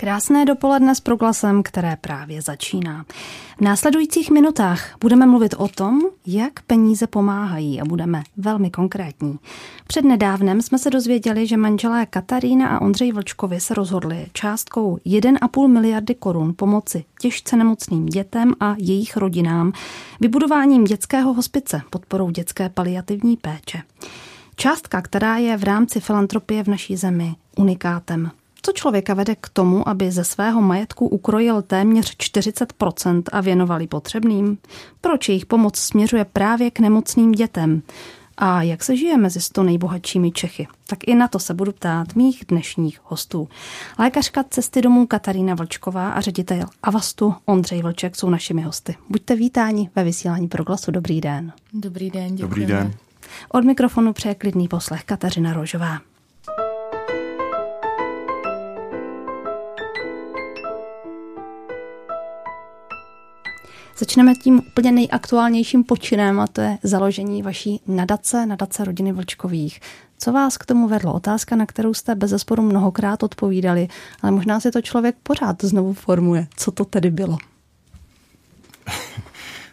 Krásné dopoledne s Proglasem, které právě začíná. V následujících minutách budeme mluvit o tom, jak peníze pomáhají, a budeme velmi konkrétní. Přednedávnem jsme se dozvěděli, že manželé Katarína a Ondřej Vlčkovi se rozhodli částkou 1,5 miliardy korun pomoci těžce nemocným dětem a jejich rodinám vybudováním dětského hospice, podporou dětské paliativní péče. Částka, která je v rámci filantropie v naší zemi unikátem. Co člověka vede k tomu, aby ze svého majetku ukrojil téměř 40% a věnovali potřebným? Proč jejich pomoc směřuje právě k nemocným dětem? A jak se žije mezi 100 nejbohatšími Čechy? Tak i na to se budu ptát mých dnešních hostů. Lékařka Cesty domů Katarína Vlčková a ředitel Avastu Ondřej Vlček jsou našimi hosty. Buďte vítáni ve vysílání Proglasu. Dobrý den. Dobrý den, děkujeme. Dobrý den. Od mikrofonu přeje klidný poslech Katarína Rožová. Začneme tím úplně nejaktuálnějším počinem, a to je založení vaší nadace rodiny Vlčkových. Co vás k tomu vedlo? Otázka, na kterou jste bezesporu mnohokrát odpovídali, ale možná si to člověk pořád znovu formuje. Co to tedy bylo?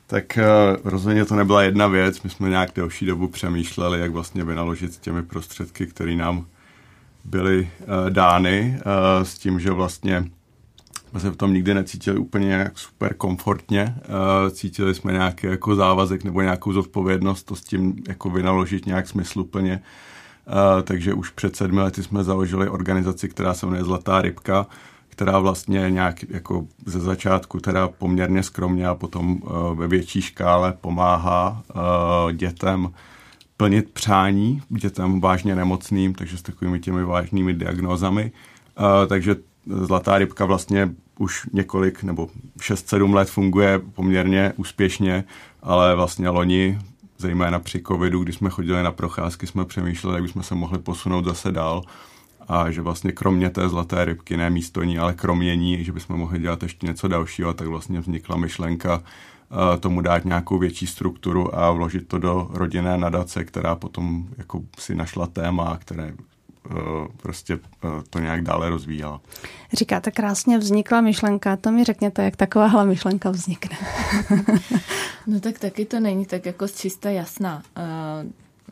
Tak rozhodně to nebyla jedna věc. My jsme nějak delší dobu přemýšleli, jak vlastně vynaložit těmi prostředky, které nám byly dány, s tím, že vlastně my jsme v tom nikdy necítili úplně nějak super komfortně, cítili jsme nějaký jako závazek nebo nějakou zodpovědnost to s tím jako vynaložit nějak smysluplně, takže už před 7 lety jsme založili organizaci, která se jmenuje Zlatá rybka, která vlastně nějak jako ze začátku teda poměrně skromně a potom ve větší škále pomáhá dětem plnit přání, dětem vážně nemocným, takže s takovými těmi vážnými diagnózami, takže Zlatá rybka vlastně už několik nebo 6-7 let funguje poměrně úspěšně, ale vlastně loni, zejména při covidu, když jsme chodili na procházky, jsme přemýšleli, jak bychom se mohli posunout zase dál a že vlastně kromě té Zlaté rybky, ne místo ní, ale kromě ní, že bychom mohli dělat ještě něco dalšího, tak vlastně vznikla myšlenka tomu dát nějakou větší strukturu a vložit to do rodinné nadace, která potom jako si našla téma, které prostě to nějak dále rozvíjela. Říkáte krásně, vznikla myšlenka, to mi řekněte, jak takováhle myšlenka vznikne. No tak taky to není tak jako čistá jasná.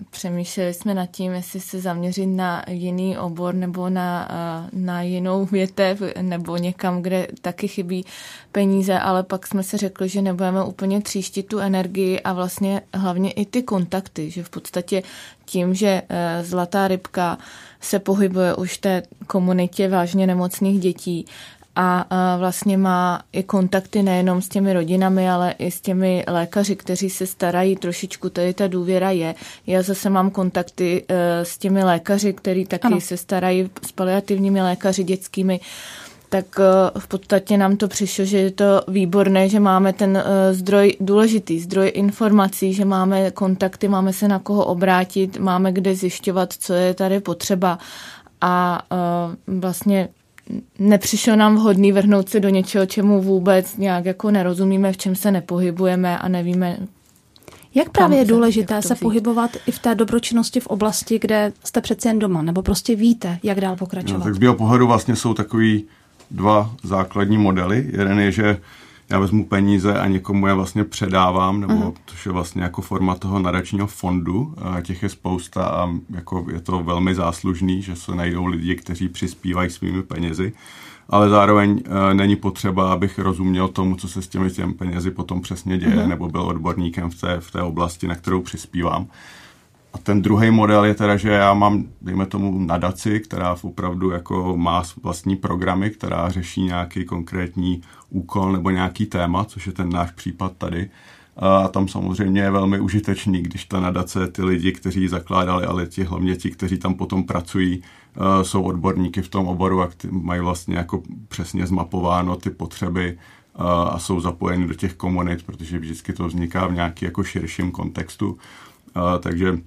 Přemýšleli jsme nad tím, jestli se zaměřit na jiný obor nebo na jinou větev nebo někam, kde taky chybí peníze, ale pak jsme si řekli, že nebudeme úplně tříštit tu energii a vlastně hlavně i ty kontakty, že v podstatě tím, že Zlatá rybka se pohybuje už v té komunitě vážně nemocných dětí a vlastně má i kontakty nejenom s těmi rodinami, ale i s těmi lékaři, kteří se starají trošičku, tady ta důvěra je. Já zase mám kontakty s těmi lékaři, kteří taky se starají, s paliativními lékaři dětskými, tak v podstatě nám to přišlo, že je to výborné, že máme ten zdroj, důležitý zdroj informací, že máme kontakty, máme se na koho obrátit, máme kde zjišťovat, co je tady potřeba a vlastně nepřišlo nám vhodný vrhnout se do něčeho, čemu vůbec nějak jako nerozumíme, v čem se nepohybujeme a nevíme. Jak právě je důležité se pohybovat i v té dobročinnosti v oblasti, kde jste přeci jen doma, nebo prostě víte, jak dál pokračovat? No, tak z mého pohledu vlastně jsou takový 2 základní modely. Jeden je, že já vezmu peníze a někomu je vlastně předávám, nebo což je vlastně jako forma toho nadačního fondu. A těch je spousta a jako je to velmi záslužný, že se najdou lidi, kteří přispívají svými penězi, ale zároveň není potřeba, abych rozuměl tomu, co se s těmi penězi potom přesně děje, nebo byl odborníkem v té oblasti, na kterou přispívám. A ten druhý model je teda, že já mám, dejme tomu, nadaci, která opravdu jako má vlastní programy, která řeší nějaký konkrétní úkol nebo nějaký téma, což je ten náš případ tady. A tam samozřejmě je velmi užitečný, když ta nadace, ty lidi, kteří ji zakládali, ale hlavně ti, kteří tam potom pracují, jsou odborníky v tom oboru a mají vlastně jako přesně zmapováno ty potřeby a jsou zapojeni do těch komunit, protože vždycky to vzniká v nějaký jako širším kontextu. Takže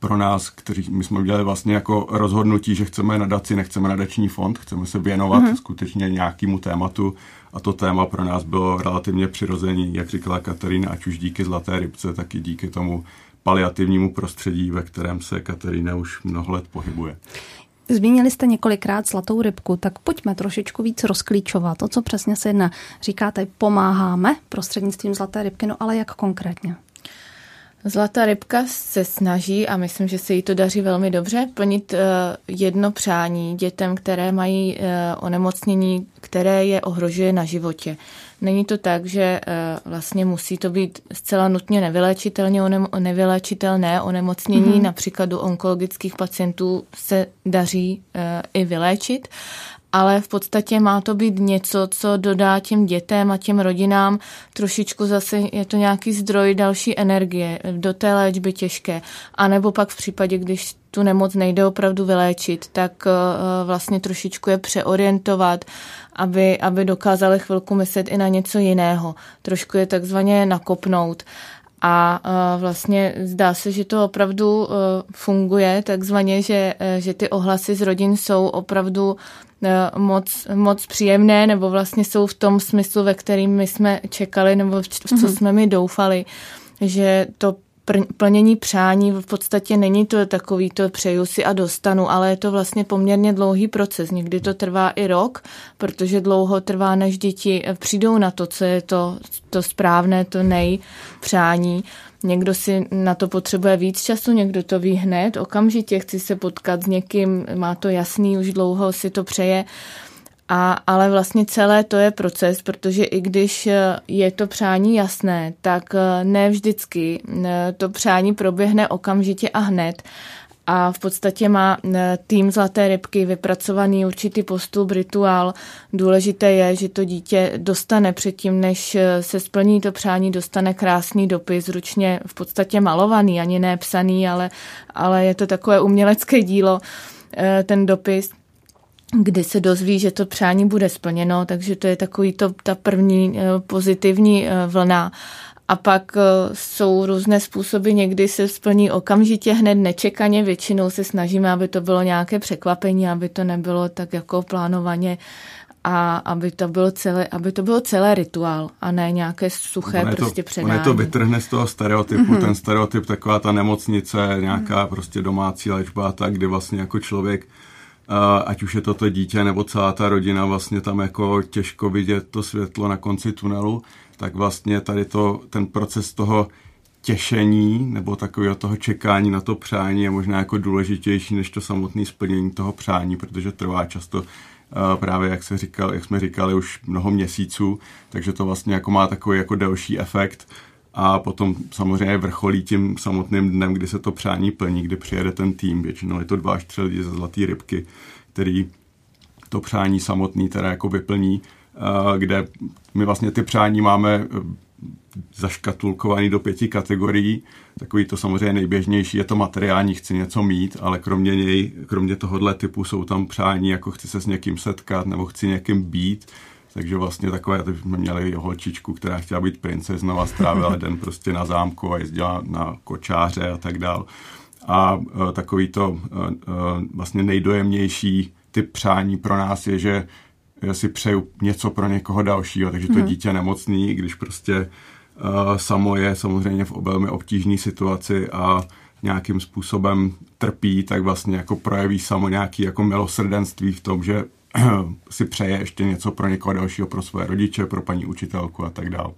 pro nás, my jsme udělali vlastně jako rozhodnutí, že chceme nadaci, nechceme nadační fond, chceme se věnovat skutečně nějakému tématu a to téma pro nás bylo relativně přirozené, jak říkala Katarína, ať už díky Zlaté rybce, tak i díky tomu paliativnímu prostředí, ve kterém se Katarína už mnoho let pohybuje. Zmínili jste několikrát Zlatou rybku, tak pojďme trošičku víc rozklíčovat. O co přesně se jedná? Říkáte, pomáháme prostřednictvím Zlaté rybky, no ale jak konkrétně? Zlatá rybka se snaží, a myslím, že se jí to daří velmi dobře, plnit jedno přání dětem, které mají onemocnění, které je ohrožuje na životě. Není to tak, že vlastně musí to být zcela nutně nevyléčitelné onemocnění, například u onkologických pacientů se daří i vyléčit, ale v podstatě má to být něco, co dodá těm dětem a těm rodinám trošičku zase, je to nějaký zdroj další energie do té léčby těžké. A nebo pak v případě, když tu nemoc nejde opravdu vyléčit, tak vlastně trošičku je přeorientovat, aby dokázali chvilku myslet i na něco jiného. Trošku je takzvaně nakopnout. A vlastně zdá se, že to opravdu funguje, takzvaně, že ty ohlasy z rodin jsou opravdu moc příjemné, nebo vlastně jsou v tom smyslu, ve kterým my jsme čekali, nebo co jsme my doufali, že to plnění přání v podstatě není to takový, to přeju si a dostanu, ale je to vlastně poměrně dlouhý proces. Někdy to trvá i rok, protože dlouho trvá, než děti přijdou na to, co je to správné, to nejpřání. Někdo si na to potřebuje víc času, někdo to ví hned, okamžitě chci se potkat s někým, má to jasný, už dlouho si to přeje. Ale vlastně celé to je proces, protože i když je to přání jasné, tak ne vždycky to přání proběhne okamžitě a hned. A v podstatě má tým Zlaté rybky vypracovaný určitý postup, rituál. Důležité je, že to dítě dostane předtím, než se splní to přání, dostane krásný dopis, ručně v podstatě malovaný, ani ne psaný, ale je to takové umělecké dílo, ten dopis, kdy se dozví, že to přání bude splněno, takže to je ta první pozitivní vlna. A pak jsou různé způsoby, někdy se splní okamžitě, hned nečekaně, většinou se snažíme, aby to bylo nějaké překvapení, aby to nebylo tak jako plánovaně a aby to bylo celé rituál a ne nějaké suché prostě předání. Ono to vytrhne z toho stereotypu, ten stereotyp, taková ta nemocnice, nějaká prostě domácí léčba, tak kdy vlastně jako člověk, ať už je toto dítě nebo celá ta rodina, vlastně tam jako těžko vidět to světlo na konci tunelu, tak vlastně tady ten proces toho těšení nebo takového toho čekání na to přání je možná jako důležitější než to samotné splnění toho přání, protože trvá často právě, jak jsme říkali, už mnoho měsíců, takže to vlastně jako má takový jako delší efekt. A potom samozřejmě vrcholí tím samotným dnem, kdy se to přání plní, kdy přijede ten tým. Většinou je to 2 až 3 lidi ze Zlaté rybky, který to přání samotný teda jako vyplní, kde my vlastně ty přání máme zaškatulkovaný do 5 kategorií. Takový to samozřejmě nejběžnější je to materiální, chci něco mít, ale kromě tohohle typu jsou tam přání, jako chci se s někým setkat nebo chci někým být. Takže vlastně jsme měli holčičku, která chtěla být princeznou a strávila den prostě na zámku a jezdila na kočáře a tak dál. A takový to vlastně nejdojemnější typ přání pro nás je, že si přeju něco pro někoho dalšího, takže to dítě nemocný, když prostě samo je samozřejmě v velmi obtížné situaci a nějakým způsobem trpí, tak vlastně jako projeví samo nějaké jako milosrdenství v tom, že si přeje ještě něco pro někoho dalšího, pro své rodiče, pro paní učitelku a tak dál.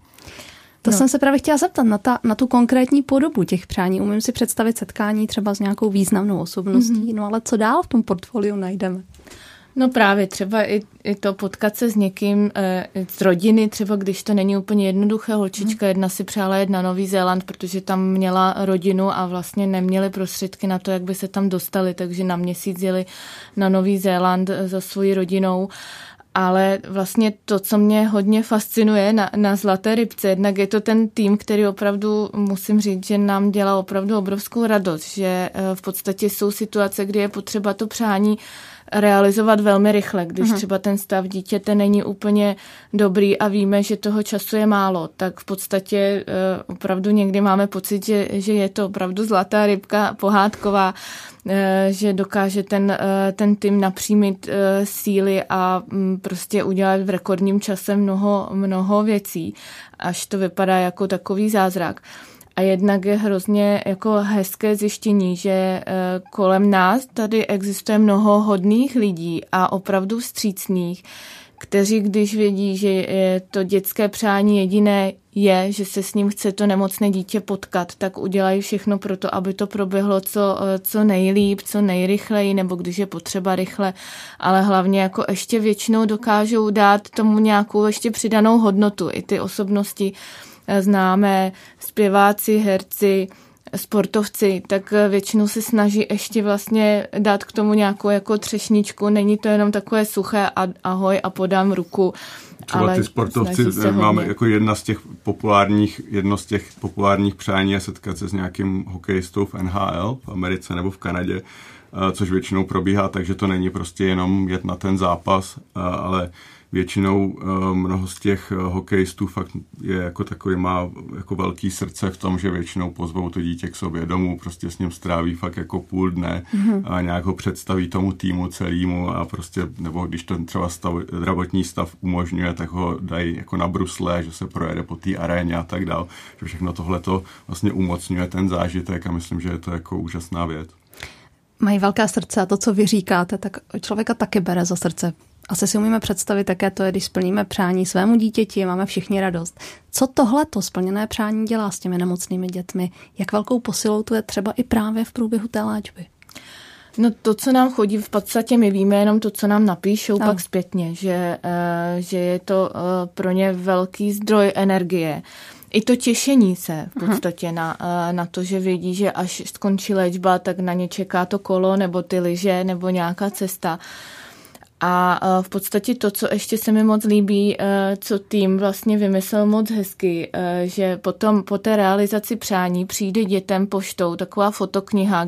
To jsem se právě chtěla zeptat na tu konkrétní podobu těch přání. Umím si představit setkání třeba s nějakou významnou osobností, no ale co dál v tom portfoliu najdeme? No právě třeba i to potkat se s někým z rodiny, třeba když to není úplně jednoduché, holčička jedna si přála jet na Nový Zéland, protože tam měla rodinu a vlastně neměli prostředky na to, jak by se tam dostali, takže na měsíc jeli na Nový Zéland za svojí rodinou. Ale vlastně to, co mě hodně fascinuje na Zlaté rybce, jednak je to ten tým, který opravdu, musím říct, že nám dělá opravdu obrovskou radost, že v podstatě jsou situace, kdy je potřeba to přání realizovat velmi rychle. Když třeba ten stav dítěte není úplně dobrý a víme, že toho času je málo, tak v podstatě opravdu někdy máme pocit, že je to opravdu zlatá rybka pohádková, že dokáže ten tým napřímit síly a prostě udělat v rekordním čase mnoho věcí, až to vypadá jako takový zázrak. A jednak je hrozně jako hezké zjištění, že kolem nás tady existuje mnoho hodných lidí a opravdu vstřícných, kteří, když vědí, že to dětské přání jediné je, že se s ním chce to nemocné dítě potkat, tak udělají všechno pro to, aby to proběhlo co nejlíp, co nejrychleji, nebo když je potřeba rychle, ale hlavně jako ještě většinou dokážou dát tomu nějakou ještě přidanou hodnotu. I ty osobnosti známé, zpěváci, herci, sportovci, tak většinou se snaží ještě vlastně dát k tomu nějakou jako třešničku. Není to jenom takové suché ahoj a podám ruku. Třeba ale ty sportovci máme jako jedno z těch populárních přání je setkat se s nějakým hokejistou v NHL v Americe nebo v Kanadě, což většinou probíhá, takže to není prostě jenom jet na ten zápas, ale většinou mnoho z těch hokejistů fakt je jako takový, má jako velký srdce v tom, že většinou pozvou to dítě k sobě domů, prostě s ním stráví fakt jako půl dne a nějak ho představí tomu týmu celému a prostě, nebo když ten třeba zdravotní stav umožňuje, tak ho dají jako na brusle, že se projede po té aréně a tak dál. Že všechno tohleto vlastně umocňuje ten zážitek a myslím, že je to jako úžasná věc. Mají velká srdce a to, co vy říkáte, tak člověka taky bere za srdce. Asi si umíme představit, jaké to je, když splníme přání svému dítěti, máme všichni radost. Co tohleto splněné přání dělá s těmi nemocnými dětmi? Jak velkou posilou to je třeba i právě v průběhu té léčby? No to, co nám chodí, v podstatě my víme jenom to, co nám napíšou pak zpětně, že je to pro ně velký zdroj energie. I to těšení se v podstatě na to, že vědí, že až skončí léčba, tak na ně čeká to kolo nebo ty lyže nebo nějaká cesta. A v podstatě to, co ještě se mi moc líbí, co tým vlastně vymyslel moc hezky, že potom po té realizaci přání přijde dětem poštou taková fotokniha,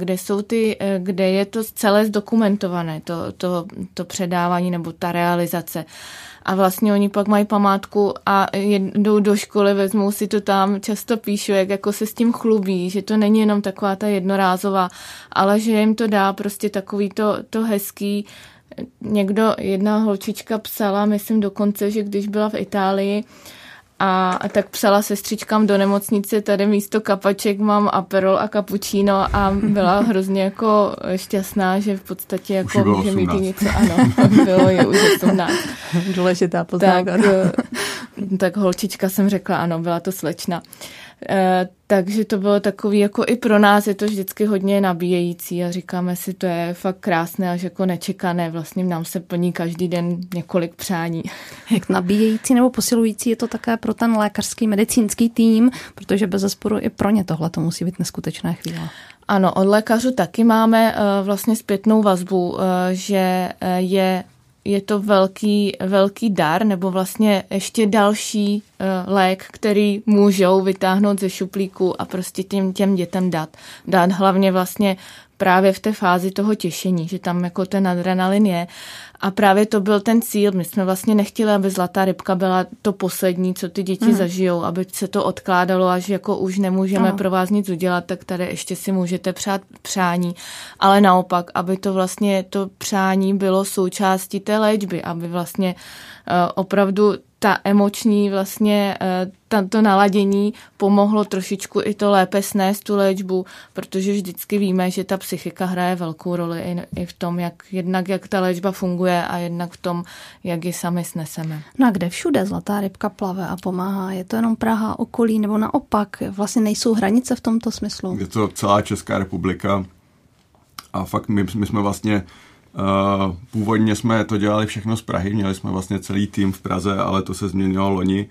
kde je to celé zdokumentované, to předávání nebo ta realizace. A vlastně oni pak mají památku a jdou do školy, vezmou si to tam, často píšu, jak jako se s tím chlubí, že to není jenom taková ta jednorázová, ale že jim to dá prostě takový to hezký. Jedna holčička psala, myslím dokonce, že když byla v Itálii, a tak psala sestřičkám do nemocnice, tady místo kapaček mám aperol a cappuccino a byla hrozně jako šťastná, že v podstatě jako může mít něco. Ano, bylo je už 18. Důležitá poznámka. Tak holčička jsem řekla, ano, byla to slečna. Takže to bylo takový, jako i pro nás je to vždycky hodně nabíjející a říkáme si, to je fakt krásné až jako nečekané, vlastně nám se plní každý den několik přání. Jak nabíjející nebo posilující je to také pro ten lékařský, medicínský tým, protože bezesporu i pro ně tohle to musí být neskutečná chvíle. Ano, od lékařů taky máme vlastně zpětnou vazbu, že je to velký dar, nebo vlastně ještě další lék, který můžou vytáhnout ze šuplíku a prostě těm dětem dát. Hlavně vlastně právě v té fázi toho těšení, že tam jako ten adrenalin je. A právě to byl ten cíl. My jsme vlastně nechtěli, aby zlatá rybka byla to poslední, co ty děti zažijou, aby se to odkládalo, až jako už nemůžeme pro vás nic udělat, tak tady ještě si můžete přát přání. Ale naopak, aby to vlastně to přání bylo součástí té léčby, aby vlastně opravdu ta emoční vlastně to naladění pomohlo trošičku i to lépe snést tu léčbu, protože vždycky víme, že ta psychika hraje velkou roli i v tom, jak ta léčba funguje a jednak v tom, jak ji sami sneseme. No a kde všude zlatá rybka plave a pomáhá? Je to jenom Praha, okolí nebo naopak? Vlastně nejsou hranice v tomto smyslu? Je to celá Česká republika a fakt my jsme vlastně původně jsme to dělali všechno z Prahy, měli jsme vlastně celý tým v Praze, ale to se změnilo loni,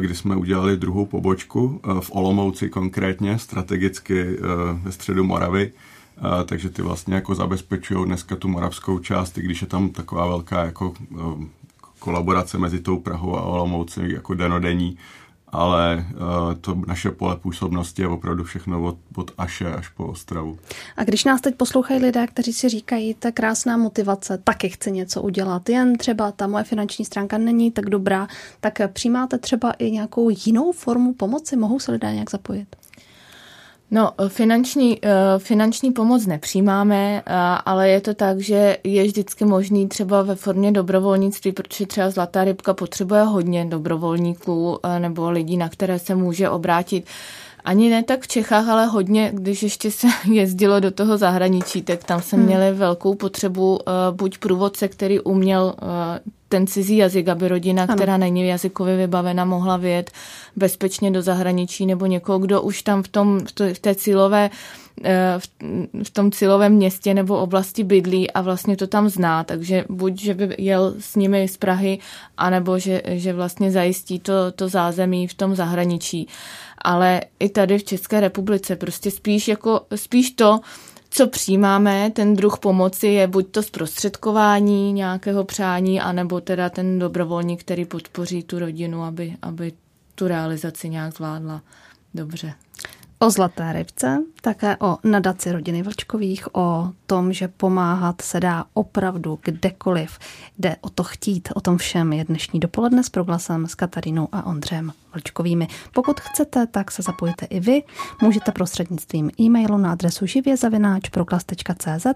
kdy jsme udělali druhou pobočku v Olomouci konkrétně, strategicky ve středu Moravy, takže ty vlastně jako zabezpečujou dneska tu moravskou část, i když je tam taková velká jako kolaborace mezi tou Prahou a Olomouci jako denodenní, ale to naše pole působnosti je opravdu všechno od Aše až po Ostravu. A když nás teď poslouchají lidé, kteří si říkají, ta krásná motivace, taky chci něco udělat, jen třeba ta moje finanční stránka není tak dobrá, tak přijímáte třeba i nějakou jinou formu pomoci? Mohou se lidé nějak zapojit? No, finanční pomoc nepřijímáme, ale je to tak, že je vždycky možný třeba ve formě dobrovolnictví, protože třeba Zlatá rybka potřebuje hodně dobrovolníků nebo lidí, na které se může obrátit. Ani ne tak v Čechách, ale hodně, když ještě se jezdilo do toho zahraničí, tak tam se měli velkou potřebu buď průvodce, který uměl ten cizí jazyk, aby rodina, ano, která není jazykově vybavena, mohla vyjet bezpečně do zahraničí, nebo někoho, kdo už tam v tom cílovém městě nebo oblasti bydlí a vlastně to tam zná, takže buď, že by jel s nimi z Prahy, anebo že vlastně zajistí to zázemí v tom zahraničí. Ale i tady v České republice prostě spíš to, co přijímáme, ten druh pomoci je buď to zprostředkování nějakého přání, anebo teda ten dobrovolník, který podpoří tu rodinu, aby tu realizaci nějak zvládla dobře. O Zlaté rybce, také o nadaci rodiny Vlčkových, o tom, že pomáhat se dá opravdu kdekoliv, jde o to chtít, o tom všem je dnešní dopoledne s Proglasem, s Katarínou a Ondřejem Vlčkovými. Pokud chcete, tak se zapojte i vy. Můžete prostřednictvím e-mailu na adresu živě@proglas.cz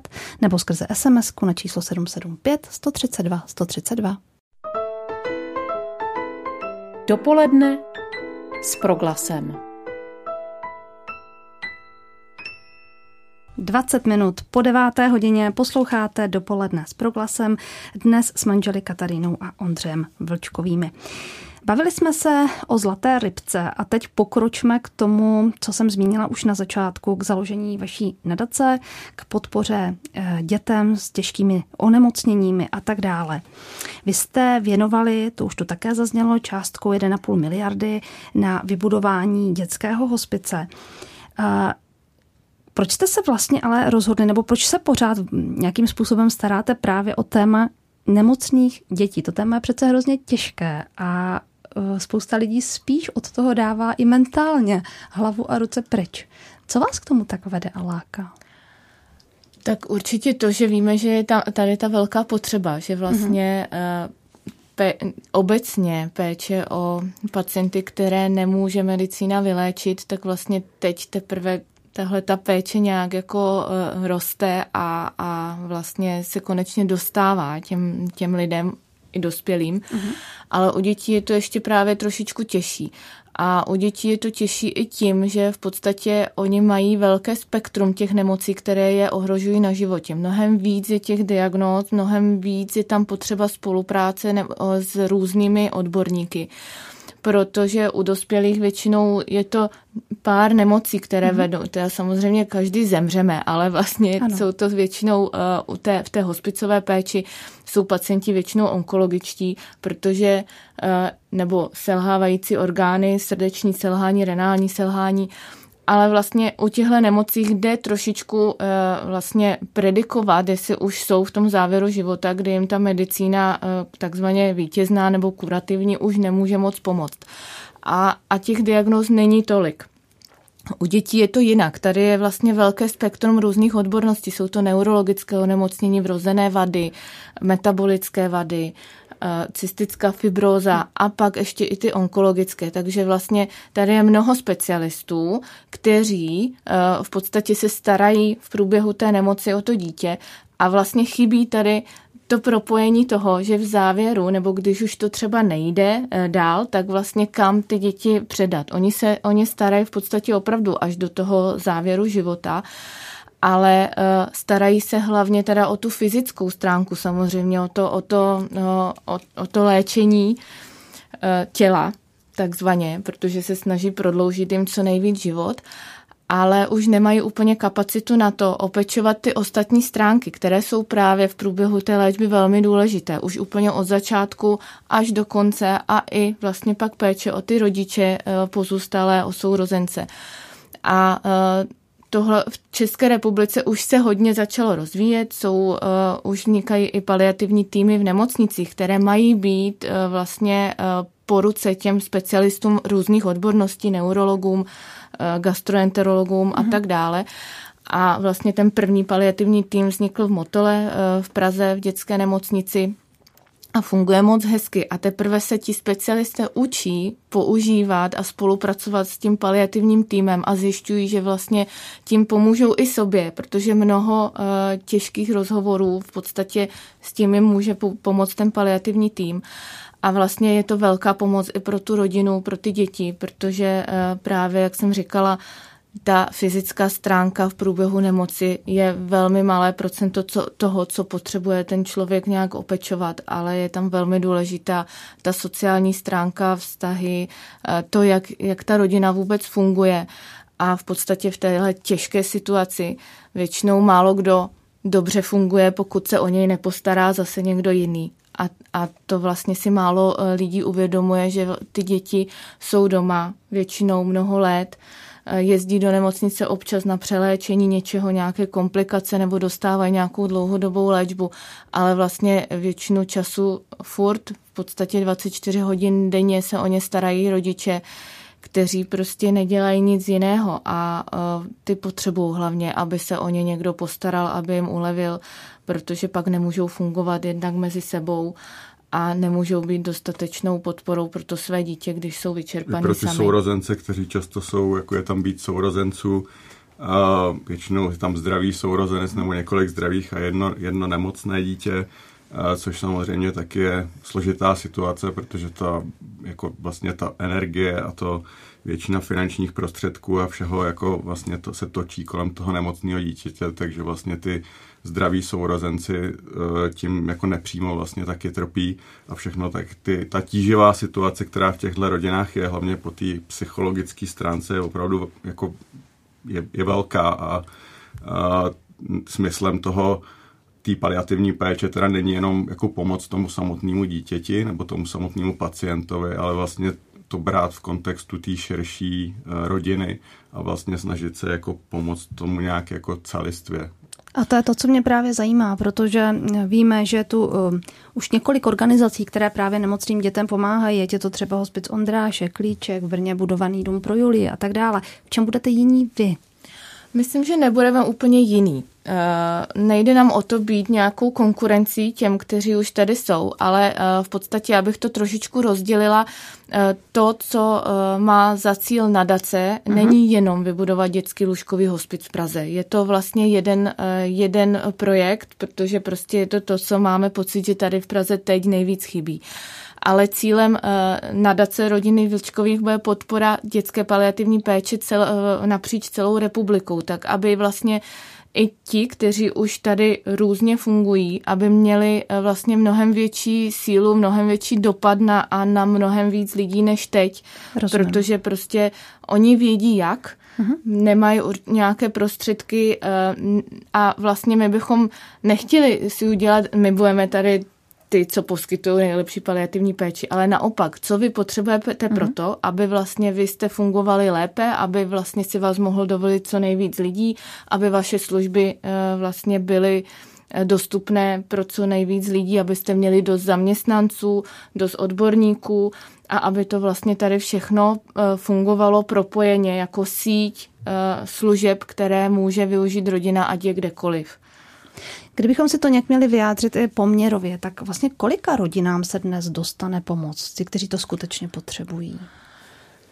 nebo skrze SMS-ku na číslo 775 132 132. Dopoledne s Proglasem. 20 minut po 9. hodině posloucháte Dopoledne s Proglasem, dnes s manželi Katarínou a Ondřejem Vlčkovými. Bavili jsme se o Zlaté rybce a teď pokročme k tomu, co jsem zmínila už na začátku, k založení vaší nadace, k podpoře dětem s těžkými onemocněními a tak dále. Vy jste věnovali, to už to také zaznělo, částku 1,5 miliardy na vybudování dětského hospice. Proč jste se vlastně ale rozhodli, nebo proč se pořád nějakým způsobem staráte právě o téma nemocných dětí? To téma je přece hrozně těžké a spousta lidí spíš od toho dává i mentálně hlavu a ruce pryč. Co vás k tomu tak vede a láká? Tak určitě to, že víme, že je tady ta velká potřeba, že vlastně obecně péče o pacienty, které nemůže medicína vyléčit, tak vlastně teď teprve tahle ta péče nějak jako roste a vlastně se konečně dostává těm lidem i dospělým, ale u dětí je to ještě právě trošičku těžší. A u dětí je to těžší i tím, že v podstatě oni mají velké spektrum těch nemocí, které je ohrožují na životě. Mnohem víc je těch diagnóz, mnohem víc je tam potřeba spolupráce s různými odborníky. Protože u dospělých většinou je to pár nemocí, které vedou. Teda samozřejmě každý zemřeme, ale vlastně jsou to většinou v té hospicové péči jsou pacienti většinou onkologičtí, protože nebo selhávající orgány, srdeční selhání, renální selhání, ale vlastně u těchto nemocí jde trošičku vlastně predikovat, jestli už jsou v tom závěru života, kdy jim ta medicína takzvaně vítězná nebo kurativní už nemůže moc pomoct. A těch diagnóz není tolik. U dětí je to jinak. Tady je vlastně velké spektrum různých odborností. Jsou to neurologické onemocnění, vrozené vady, metabolické vady, cystická fibróza a pak ještě i ty onkologické. Takže vlastně tady je mnoho specialistů, kteří v podstatě se starají v průběhu té nemoci o to dítě a vlastně chybí tady to propojení toho, že v závěru, nebo když už to třeba nejde dál, tak vlastně kam ty děti předat. Oni starají v podstatě opravdu až do toho závěru života, ale starají se hlavně teda o tu fyzickou stránku samozřejmě, o to léčení těla takzvaně, protože se snaží prodloužit jim co nejvíc život, ale už nemají úplně kapacitu na to opečovat ty ostatní stránky, které jsou právě v průběhu té léčby velmi důležité. Už úplně od začátku až do konce a i vlastně pak péče o ty rodiče pozůstalé, o sourozence. A tohle v České republice už se hodně začalo rozvíjet, už vznikají i paliativní týmy v nemocnicích, které mají být vlastně po ruce těm specialistům různých odborností, neurologům, gastroenterologům a tak dále. A vlastně ten první paliativní tým vznikl v Motole v Praze v dětské nemocnici a funguje moc hezky. A teprve se ti specialisté učí používat a spolupracovat s tím paliativním týmem a zjišťují, že vlastně tím pomůžou i sobě, protože mnoho těžkých rozhovorů v podstatě s tím jim může pomoct ten paliativní tým. A vlastně je to velká pomoc i pro tu rodinu, pro ty děti, protože právě, jak jsem říkala, ta fyzická stránka v průběhu nemoci je velmi malé procento toho, co potřebuje ten člověk nějak opečovat, ale je tam velmi důležitá ta sociální stránka, vztahy, to, jak ta rodina vůbec funguje. A v podstatě v téhle těžké situaci většinou málo kdo dobře funguje, pokud se o něj nepostará zase někdo jiný. A to vlastně si málo lidí uvědomuje, že ty děti jsou doma většinou mnoho let, jezdí do nemocnice občas na přeléčení něčeho, nějaké komplikace nebo dostávají nějakou dlouhodobou léčbu, ale vlastně většinu času furt, v podstatě 24 hodin denně se o ně starají rodiče, kteří prostě nedělají nic jiného a ty potřebují hlavně, aby se o ně někdo postaral, aby jim ulevil, protože pak nemůžou fungovat jednak mezi sebou a nemůžou být dostatečnou podporou pro to své dítě, když jsou vyčerpaní sami. Pro ty sourozence, kteří často jsou, jako je tam být sourozenců, a většinou je tam zdravý sourozenec nebo několik zdravých a jedno nemocné dítě, což samozřejmě taky je složitá situace, protože ta energie a to většina finančních prostředků a všeho jako vlastně to se točí kolem toho nemocného dítěte, takže vlastně ty zdraví sourozenci tím jako nepřímo vlastně taky trpí a všechno, tak ta tíživá situace, která v těchto rodinách je, hlavně po té psychologické stránce, je opravdu jako je velká a smyslem toho té paliativní péče teda není jenom jako pomoc tomu samotnému dítěti nebo tomu samotnému pacientovi, ale vlastně to brát v kontextu té širší rodiny a vlastně snažit se jako pomoct tomu nějak jako celistvě. A to je to, co mě právě zajímá, protože víme, že tu už několik organizací, které právě nemocným dětem pomáhají, je to třeba hospic Ondrášek, Klíček, v Brně budovaný dům pro Julii a tak dále. V čem budete jiní vy? Myslím, že nebudeme úplně jiný. Nejde nám o to být nějakou konkurencí těm, kteří už tady jsou, ale v podstatě, abych to trošičku rozdělila, to, co má za cíl nadace, není jenom vybudovat dětský lůžkový hospic v Praze. Je to vlastně jeden projekt, protože prostě je to, co máme pocit, že tady v Praze teď nejvíc chybí. Ale cílem nadace rodiny Vlčkových bude podpora dětské paliativní péče napříč celou republikou, tak aby vlastně i ti, kteří už tady různě fungují, aby měli vlastně mnohem větší sílu, mnohem větší dopad na mnohem víc lidí než teď. Rozumím. Protože prostě oni vědí jak, nemají nějaké prostředky a vlastně my bychom nechtěli si udělat, my budeme tady ty, co poskytují nejlepší paliativní péči, ale naopak, co vy potřebujete proto, aby vlastně vy jste fungovali lépe, aby vlastně si vás mohl dovolit co nejvíc lidí, aby vaše služby vlastně byly dostupné pro co nejvíc lidí, abyste měli dost zaměstnanců, dost odborníků a aby to vlastně tady všechno fungovalo propojeně jako síť služeb, které může využít rodina ať je kdekoliv. Kdybychom si to nějak měli vyjádřit i poměrově, tak vlastně kolika rodinám se dnes dostane pomoc, ti, kteří to skutečně potřebují?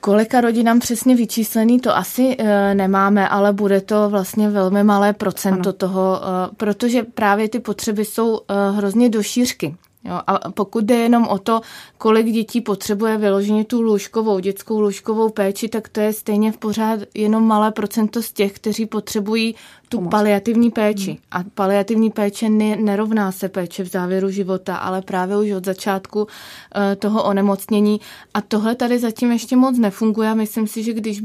Kolika rodinám přesně vyčíslený, to asi nemáme, ale bude to vlastně velmi malé procento toho, protože právě ty potřeby jsou hrozně do šířky. Jo, a pokud jde jenom o to, kolik dětí potřebuje vyloženě tu dětskou lůžkovou péči, tak to je stejně pořád jenom malé procento z těch, kteří potřebují tu paliativní péči. A paliativní péče nerovná se péče v závěru života, ale právě už od začátku toho onemocnění. A tohle tady zatím ještě moc nefunguje. Myslím si, že když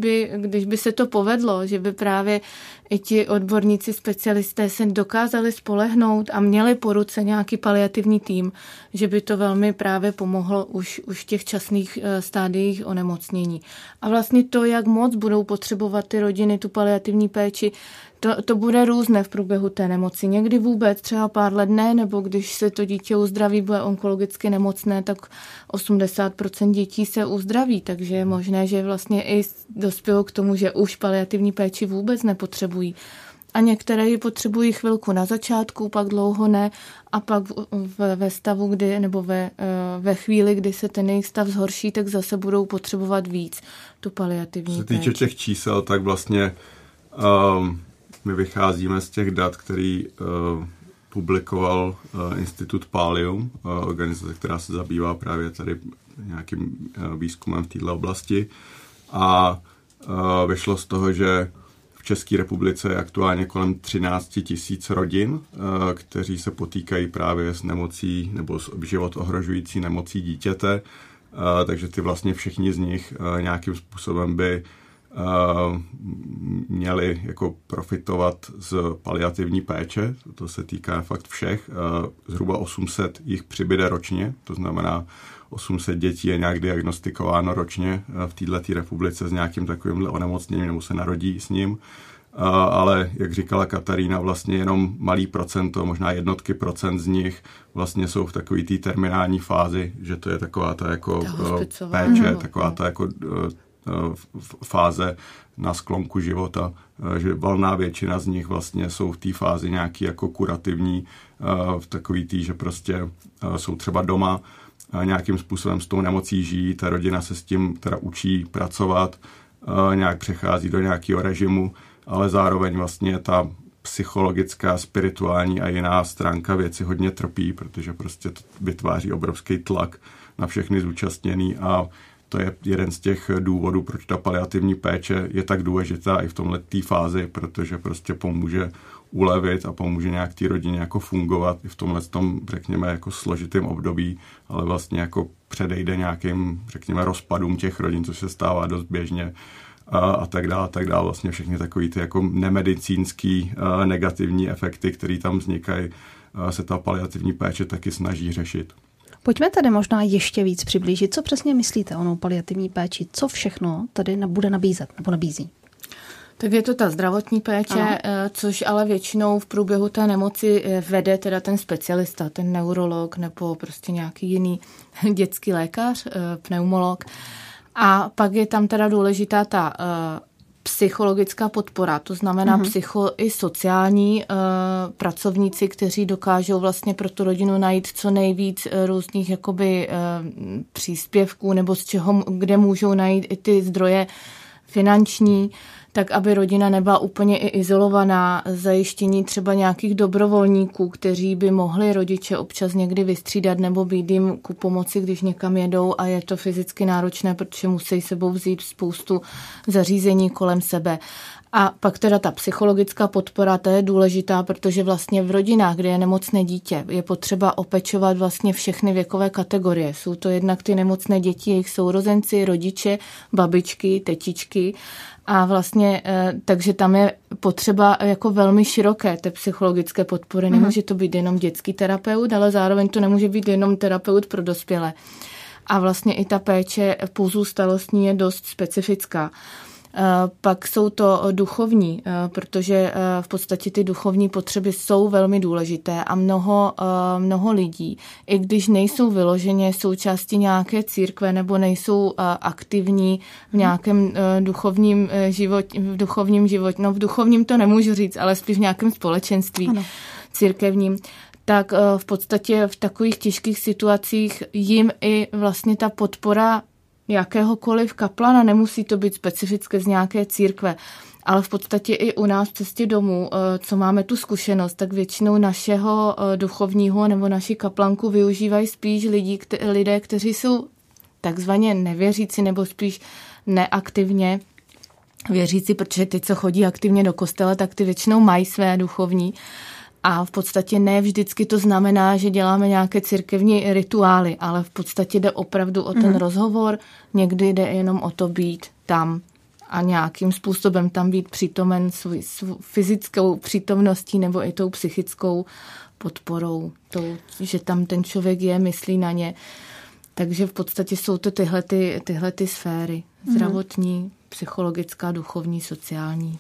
by se to povedlo, že by právě i ti odborníci, specialisté se dokázali spolehnout a měli po ruce nějaký paliativní tým, že by to velmi právě pomohlo už v těch časných stádiích onemocnění. A vlastně to, jak moc budou potřebovat ty rodiny tu paliativní péči, To bude různé v průběhu té nemoci. Někdy vůbec, třeba pár let ne, nebo když se to dítě uzdraví, bude onkologicky nemocné, tak 80% dětí se uzdraví, takže je možné, že vlastně i dospělo k tomu, že už paliativní péči vůbec nepotřebují. A některé ji potřebují chvilku na začátku, pak dlouho ne a pak ve stavu, kdy, nebo ve chvíli, kdy se ten jejich stav zhorší, tak zase budou potřebovat víc tu paliativní péči. Co se týče těch čísel, tak vlastně my vycházíme z těch dat, který publikoval Institut Pálium, organizace, která se zabývá právě tady nějakým výzkumem v této oblasti. A vyšlo z toho, že v České republice je aktuálně kolem 13 000 rodin, kteří se potýkají právě s nemocí nebo s život ohrožující nemocí dítěte, takže ty vlastně všichni z nich nějakým způsobem by měli jako profitovat z paliativní péče, to se týká fakt všech, zhruba 800 jich přibyde ročně, to znamená 800 dětí je nějak diagnostikováno ročně v této republice s nějakým takovýmhle onemocněním nebo se narodí s ním, ale jak říkala Katarína, vlastně jenom malý procento, možná jednotky procent z nich vlastně jsou v takový té terminální fázi, že to je taková ta jako péče, taková ta jako fáze na sklonku života, že valná většina z nich vlastně jsou v té fázi nějaký jako kurativní, v takový tý, že prostě jsou třeba doma, nějakým způsobem s tou nemocí žijí, ta rodina se s tím teda učí pracovat, nějak přechází do nějakého režimu, ale zároveň vlastně ta psychologická, spirituální a jiná stránka věci hodně trpí, protože prostě to vytváří obrovský tlak na všechny zúčastněný a to je jeden z těch důvodů, proč ta paliativní péče je tak důležitá i v tomhle té fázi, protože prostě pomůže ulevit a pomůže nějak té rodině jako fungovat i v tomhle tom, řekněme, jako složitým období, ale vlastně jako předejde nějakým, řekněme, rozpadům těch rodin, což se stává dost běžně a tak dále, Vlastně všechny takový ty jako nemedicínský negativní efekty, které tam vznikají, se ta paliativní péče taky snaží řešit. Pojďme tady možná ještě víc přiblížit, co přesně myslíte o paliativní péči, co všechno tady bude nabízet nebo nabízí. Tak je to ta zdravotní péče, ano. Což ale většinou v průběhu té nemoci vede teda ten specialista, ten neurolog nebo prostě nějaký jiný dětský lékař, pneumolog. A pak je tam teda důležitá ta psychologická podpora, to znamená i sociální pracovníci, kteří dokážou vlastně pro tu rodinu najít co nejvíc různých jakoby příspěvků nebo z čeho, kde můžou najít i ty zdroje finanční, tak aby rodina nebyla úplně i izolovaná, zajištění třeba nějakých dobrovolníků, kteří by mohli rodiče občas někdy vystřídat nebo být jim ku pomoci, když někam jedou a je to fyzicky náročné, protože musí sebou vzít spoustu zařízení kolem sebe. A pak teda ta psychologická podpora, ta je důležitá, protože vlastně v rodinách, kde je nemocné dítě, je potřeba opečovat vlastně všechny věkové kategorie. Jsou to jednak ty nemocné děti, jejich sourozenci, rodiče, babičky, tetičky a vlastně, takže tam je potřeba jako velmi široké té psychologické podpory. Nemůže to být jenom dětský terapeut, ale zároveň to nemůže být jenom terapeut pro dospělé. A vlastně i ta péče pozůstalostní je dost specifická. Pak jsou to duchovní, protože v podstatě ty duchovní potřeby jsou velmi důležité a mnoho lidí, i když nejsou vyloženě součástí nějaké církve nebo nejsou aktivní v nějakém duchovním životě, v duchovním to nemůžu říct, ale spíš v nějakém společenství církevním, tak v podstatě v takových těžkých situacích jim i vlastně ta podpora jakéhokoliv kaplana, nemusí to být specifické z nějaké církve, ale v podstatě i u nás v Cestě domů, co máme tu zkušenost, tak většinou našeho duchovního nebo naši kaplanku využívají spíš lidé, kteří jsou takzvaně nevěřící nebo spíš neaktivně věřící, protože ty, co chodí aktivně do kostela, tak ty většinou mají své duchovní. A v podstatě ne vždycky to znamená, že děláme nějaké církevní rituály, ale v podstatě jde opravdu o ten rozhovor, někdy jde jenom o to být tam a nějakým způsobem tam být přítomen s fyzickou přítomností nebo i tou psychickou podporou, že tam ten člověk je, myslí na ně. Takže v podstatě jsou to tyhle sféry, zdravotní, psychologická, duchovní, sociální.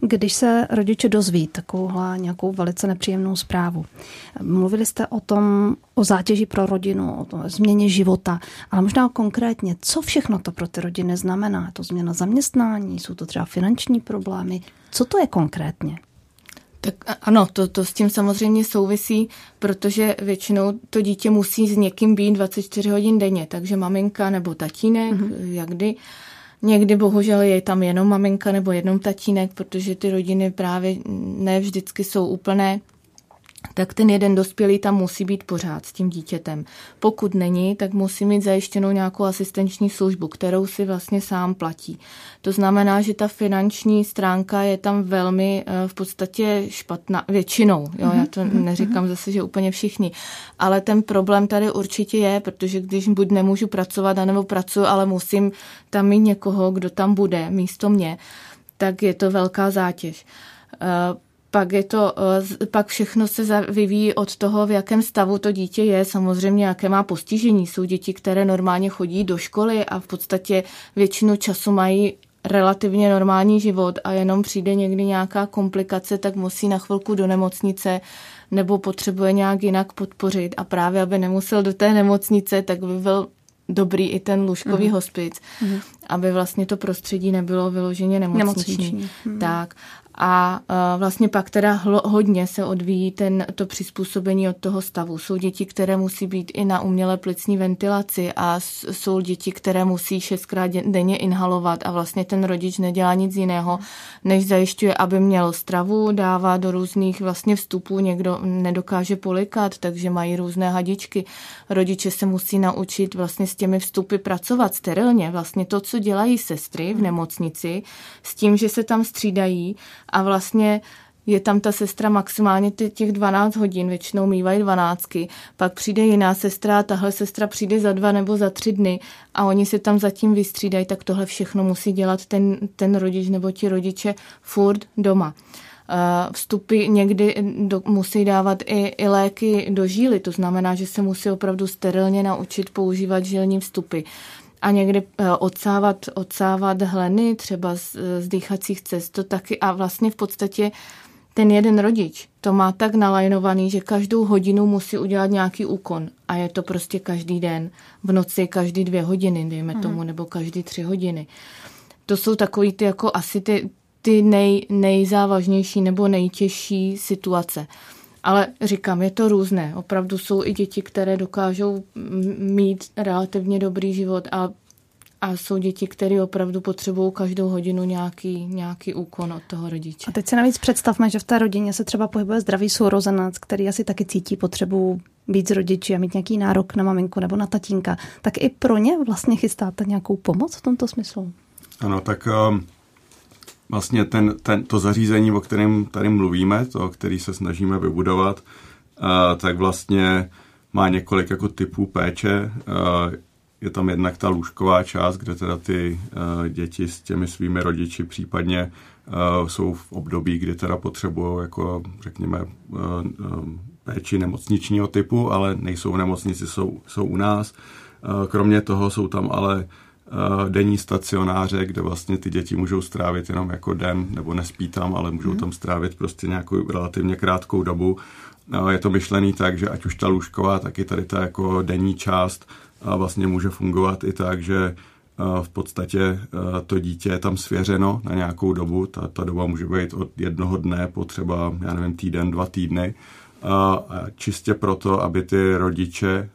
Když se rodiče dozví takovouhle nějakou velice nepříjemnou zprávu, mluvili jste o tom, o zátěži pro rodinu, o tom změně života, ale možná konkrétně, co všechno to pro ty rodiny znamená? Je to změna zaměstnání, jsou to třeba finanční problémy? Co to je konkrétně? Tak ano, to s tím samozřejmě souvisí, protože většinou to dítě musí s někým být 24 hodin denně, takže maminka nebo tatínek, jakdy. Někdy bohužel je tam jenom maminka nebo jenom tatínek, protože ty rodiny právě ne vždycky jsou úplné, tak ten jeden dospělý tam musí být pořád s tím dítětem. Pokud není, tak musí mít zajištěnou nějakou asistenční službu, kterou si vlastně sám platí. To znamená, že ta finanční stránka je tam velmi v podstatě špatná, většinou. Jo? Já to neříkám zase, že úplně všichni. Ale ten problém tady určitě je, protože když buď nemůžu pracovat, anebo pracuji, ale musím tam mít někoho, kdo tam bude místo mě, tak je to velká zátěž. Pak všechno se vyvíjí od toho, v jakém stavu to dítě je, samozřejmě jaké má postižení. Jsou děti, které normálně chodí do školy a v podstatě většinu času mají relativně normální život a jenom přijde někdy nějaká komplikace, tak musí na chvilku do nemocnice nebo potřebuje nějak jinak podpořit a právě, aby nemusel do té nemocnice, tak by byl dobrý i ten lůžkový hospic, aby vlastně to prostředí nebylo vyloženě nemocniční. Tak. A vlastně pak teda hodně se odvíjí to přizpůsobení od toho stavu. Jsou děti, které musí být i na umělé plicní ventilaci a jsou děti, které musí 6krát denně inhalovat a vlastně ten rodič nedělá nic jiného, než zajišťuje, aby měl stravu, dává do různých vlastně vstupů, někdo nedokáže polikat, takže mají různé hadičky. Rodiče se musí naučit vlastně s těmi vstupy pracovat sterilně. Vlastně to, co dělají sestry v nemocnici, s tím, že se tam střídají, a vlastně je tam ta sestra maximálně těch 12 hodin, většinou mývají 12, pak přijde jiná sestra a tahle sestra přijde za 2 nebo za 3 dny a oni se tam zatím vystřídají, tak tohle všechno musí dělat ten rodič nebo ti rodiče furt doma. Vstupy někdy musí dávat i léky do žíly, to znamená, že se musí opravdu sterilně naučit používat žilní vstupy. A někdy odsávat hleny třeba z dýchacích cest, to taky a vlastně v podstatě ten jeden rodič to má tak nalajnovaný, že každou hodinu musí udělat nějaký úkon a je to prostě každý den, v noci každý 2 hodiny, dejme tomu, nebo každý 3 hodiny. To jsou takový ty jako asi ty nejzávažnější nebo nejtěžší situace. Ale říkám, je to různé. Opravdu jsou i děti, které dokážou mít relativně dobrý život a jsou děti, které opravdu potřebují každou hodinu nějaký úkon od toho rodiče. A teď si navíc představme, že v té rodině se třeba pohybuje zdravý sourozenec, který asi taky cítí potřebu být s rodiči a mít nějaký nárok na maminku nebo na tatínka. Tak i pro ně vlastně chystáte nějakou pomoc v tomto smyslu? Ano, tak... Vlastně to zařízení, o kterém tady mluvíme, to, který se snažíme vybudovat, tak vlastně má několik jako typů péče. Je tam jednak ta lůžková část, kde teda ty děti s těmi svými rodiči případně jsou v období, kdy teda potřebují, jako řekněme, péči nemocničního typu, ale nejsou v nemocnici, jsou u nás. Kromě toho jsou tam ale denní stacionáře, kde vlastně ty děti můžou strávit jenom jako den, nebo nespí tam, ale můžou tam strávit prostě nějakou relativně krátkou dobu. Je to myšlený tak, že ať už ta lůžková, tak i tady ta jako denní část vlastně může fungovat i tak, že v podstatě to dítě je tam svěřeno na nějakou dobu. Ta doba může být od 1 dne po třeba, já nevím, týden, 2 týdny. Čistě proto, aby ty rodiče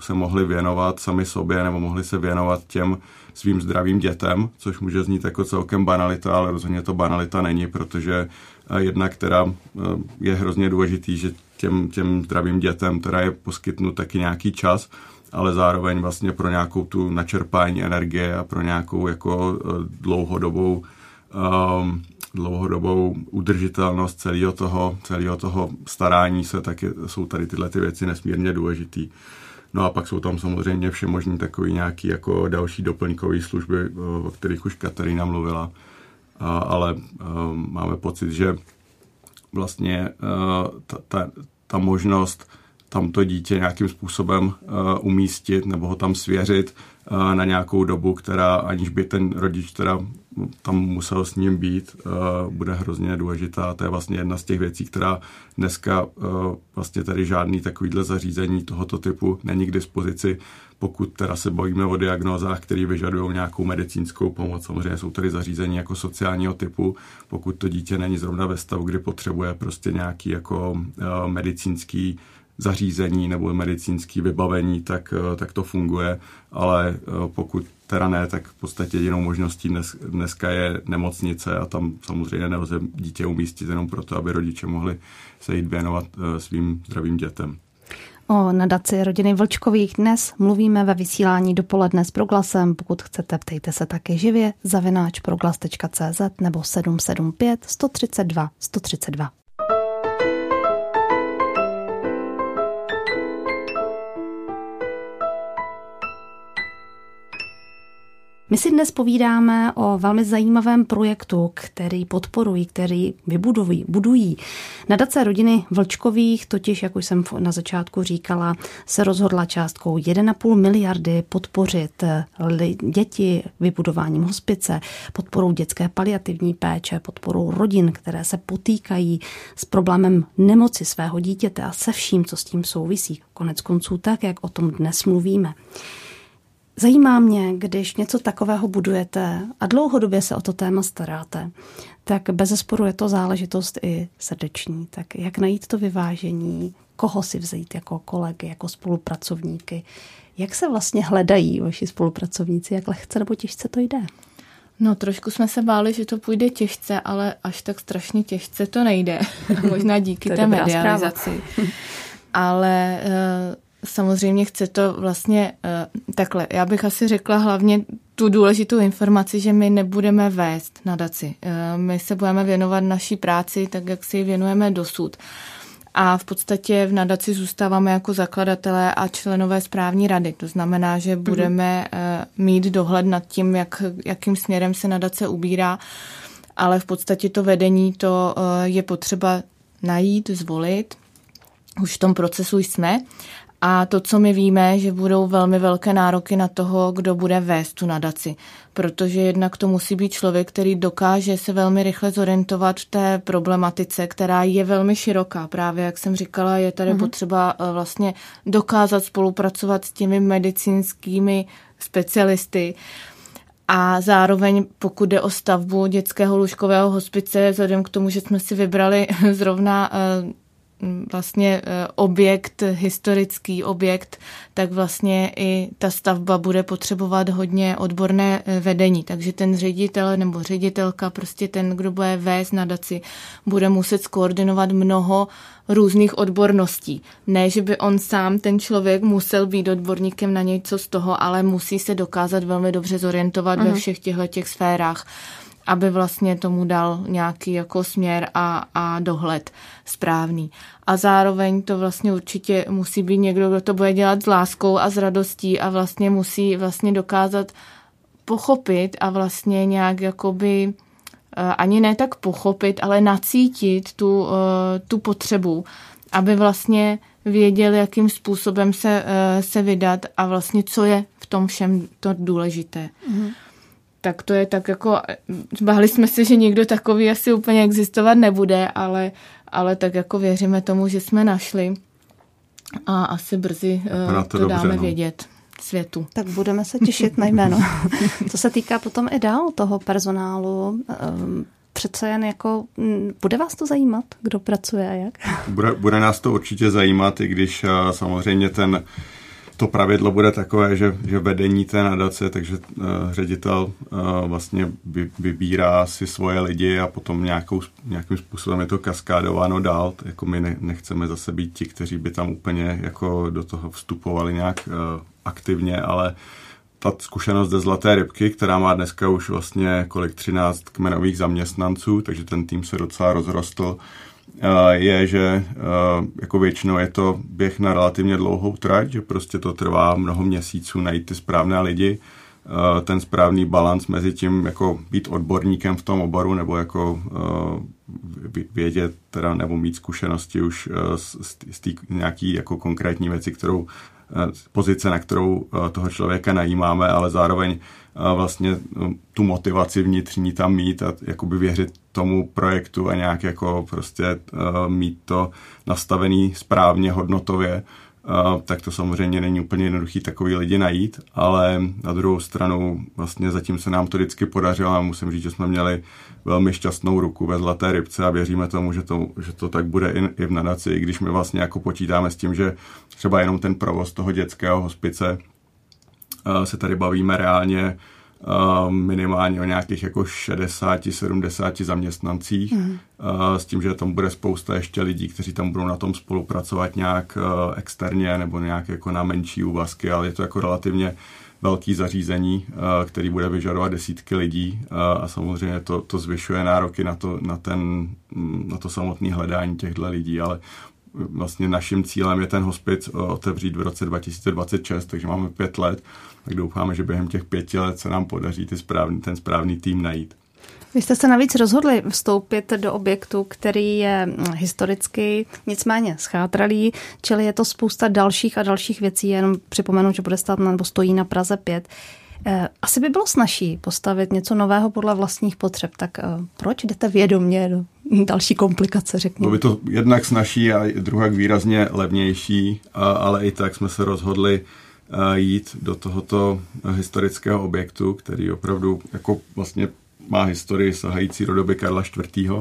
se mohli věnovat sami sobě nebo mohli se věnovat těm svým zdravým dětem, což může znít jako celkem banalita, ale rozhodně to banalita není, protože jednak teda je hrozně důležitý, že těm zdravým dětem teda je poskytnut taky nějaký čas, ale zároveň vlastně pro nějakou tu načerpání energie a pro nějakou jako dlouhodobou udržitelnost celého toho starání se, tak jsou tady tyhle ty věci nesmírně důležitý. No a pak jsou tam samozřejmě všemožný takový nějaký jako další doplňkové služby, o kterých už Katarína mluvila, ale máme pocit, že vlastně ta možnost tamto dítě nějakým způsobem umístit nebo ho tam svěřit na nějakou dobu, která, aniž by ten rodič teda tam musel s ním být, bude hrozně důležitá. To je vlastně jedna z těch věcí, která dneska vlastně tady žádný takovýhle zařízení tohoto typu není k dispozici, pokud teda se bavíme o diagnózách, které vyžadují nějakou medicínskou pomoc. Samozřejmě jsou tady zařízení jako sociálního typu, pokud to dítě není zrovna ve stavu, kdy potřebuje prostě nějaký jako medicínský zařízení nebo medicínský vybavení, tak to funguje, ale pokud teda ne, tak v podstatě jedinou možností dneska je nemocnice a tam samozřejmě nelze dítě umístit jenom proto, aby rodiče mohli se jít věnovat svým zdravým dětem. O nadaci rodiny Vlčkových dnes mluvíme ve vysílání dopoledne s Proglasem. Pokud chcete, ptejte se také živě @proglas.cz nebo 775 132 132. My si dnes povídáme o velmi zajímavém projektu, který podporují, který budují. Nadace rodiny Vlčkových totiž, jak už jsem na začátku říkala, se rozhodla částkou 1,5 miliardy podpořit děti vybudováním hospice, podporou dětské paliativní péče, podporou rodin, které se potýkají s problémem nemoci svého dítěte a se vším, co s tím souvisí. Konec konců tak, jak o tom dnes mluvíme. Zajímá mě, když něco takového budujete a dlouhodobě se o to téma staráte, tak bezesporu je to záležitost i srdeční. Tak jak najít to vyvážení, koho si vzít jako kolegy, jako spolupracovníky? Jak se vlastně hledají vaši spolupracovníci? Jak lehce nebo těžce to jde? No trošku jsme se báli, že to půjde těžce, ale až tak strašně těžce to nejde. Možná díky té medializaci. Ale... Samozřejmě chce to vlastně takhle. Já bych asi řekla hlavně tu důležitou informaci, že my nebudeme vést nadaci. My se budeme věnovat naší práci tak, jak si ji věnujeme dosud. A v podstatě v nadaci zůstáváme jako zakladatelé a členové správní rady. To znamená, že budeme mít dohled nad tím, jakým směrem se nadace ubírá, ale v podstatě to vedení to je potřeba najít, zvolit. Už v tom procesu jsme. A to, co my víme, že budou velmi velké nároky na toho, kdo bude vést tu nadaci. Protože jednak to musí být člověk, který dokáže se velmi rychle zorientovat v té problematice, která je velmi široká. Právě, jak jsem říkala, je tady potřeba vlastně dokázat spolupracovat s těmi medicínskými specialisty. A zároveň, pokud jde o stavbu dětského lůžkového hospice, vzhledem k tomu, že jsme si vybrali zrovna... vlastně objekt, historický objekt, tak vlastně i ta stavba bude potřebovat hodně odborné vedení. Takže ten ředitel nebo ředitelka, prostě ten, kdo bude vést nadaci, bude muset skoordinovat mnoho různých odborností. Ne, že by on sám, ten člověk, musel být odborníkem na něco z toho, ale musí se dokázat velmi dobře zorientovat ve všech těchto sférách, aby vlastně tomu dal nějaký jako směr a dohled správný. A zároveň to vlastně určitě musí být někdo, kdo to bude dělat s láskou a s radostí a vlastně musí vlastně dokázat pochopit a vlastně nějak jakoby ani ne tak pochopit, ale nacítit tu potřebu, aby vlastně věděl, jakým způsobem se vydat a vlastně co je v tom všem to důležité. Mhm. Tak to je tak jako, báli jsme se, že nikdo takový asi úplně existovat nebude, ale tak jako věříme tomu, že jsme našli a asi brzy to dobře, dáme vědět světu. Tak budeme se těšit na jméno. Co se týká potom i dál toho personálu, přece jen jako, bude vás to zajímat, kdo pracuje a jak? Bude nás to určitě zajímat, i když samozřejmě to pravidlo bude takové, že vedení té nadace, takže ředitel vlastně vybírá si svoje lidi a potom nějakým způsobem je to kaskádováno dál. Jako my nechceme zase být ti, kteří by tam úplně jako do toho vstupovali nějak aktivně, ale ta zkušenost ze Zlaté rybky, která má dneska už vlastně 13 kmenových zaměstnanců, takže ten tým se docela rozrostl, je, že jako většinou je to běh na relativně dlouhou trať, že prostě to trvá mnoho měsíců najít ty správné lidi, ten správný balans mezi tím jako být odborníkem v tom oboru nebo jako vědět teda nebo mít zkušenosti už z nějaký jako konkrétní věci, kterou pozice, na kterou toho člověka najímáme, ale zároveň vlastně tu motivaci vnitřní tam mít a jakoby věřit tomu projektu a nějak jako prostě mít to nastavený správně hodnotově, tak to samozřejmě není úplně jednoduchý takový lidi najít, ale na druhou stranu vlastně zatím se nám to vždycky podařilo a musím říct, že jsme měli velmi šťastnou ruku ve Zlaté rybce a věříme tomu, že to tak bude i v nadaci, i když my vlastně jako počítáme s tím, že třeba jenom ten provoz toho dětského hospice se tady bavíme reálně minimálně o nějakých jako 60-70 zaměstnancích, s tím, že tam bude spousta ještě lidí, kteří tam budou na tom spolupracovat nějak externě nebo nějak jako na menší úvazky, ale je to jako relativně velký zařízení, který bude vyžadovat desítky lidí a samozřejmě to zvyšuje nároky na to samotné hledání těchto lidí, ale vlastně naším cílem je ten hospic otevřít v roce 2026, takže máme 5 let, tak doufáme, že během těch 5 let se nám podaří ten správný tým najít. Vy jste se navíc rozhodli vstoupit do objektu, který je historicky nicméně schátralý, čili je to spousta dalších a dalších věcí, jenom připomenu, že bude stát nebo stojí na Praze 5. Asi by bylo snazší postavit něco nového podle vlastních potřeb, tak proč jdete vědomě do další komplikace, řekněme? Bylo by to jednak snazší a druhak výrazně levnější, ale i tak jsme se rozhodli jít do tohoto historického objektu, který opravdu jako vlastně má historii sahající do doby Karla IV.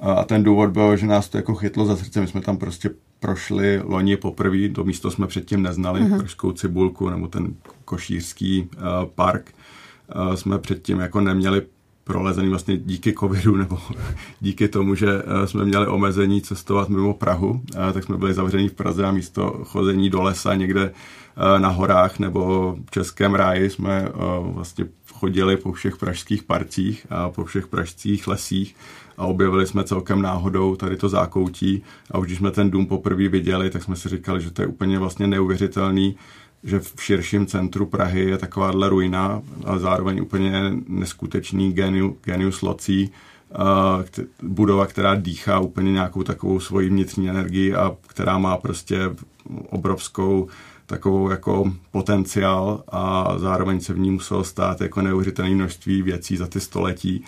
A ten důvod byl, že nás to jako chytlo za srdce. My jsme tam prostě prošli loni poprvé, to místo jsme předtím neznali, Pražskou cibulku nebo ten košířský park. Jsme předtím jako neměli prolezený vlastně díky covidu nebo díky tomu, že jsme měli omezení cestovat mimo Prahu, tak jsme byli zavření v Praze a místo chození do lesa někde na horách nebo v Českém ráji jsme vlastně chodili po všech pražských parcích a po všech pražských lesích a objevili jsme celkem náhodou tady to zákoutí a už když jsme ten dům poprvé viděli, tak jsme si říkali, že to je úplně vlastně neuvěřitelný, že v širším centru Prahy je takováhle ruina a zároveň úplně neskutečný genius loci, budova, která dýchá úplně nějakou takovou svoji vnitřní energii a která má prostě obrovskou takovou jako potenciál a zároveň se v ní muselo stát jako neuvěřitelné množství věcí za ty století.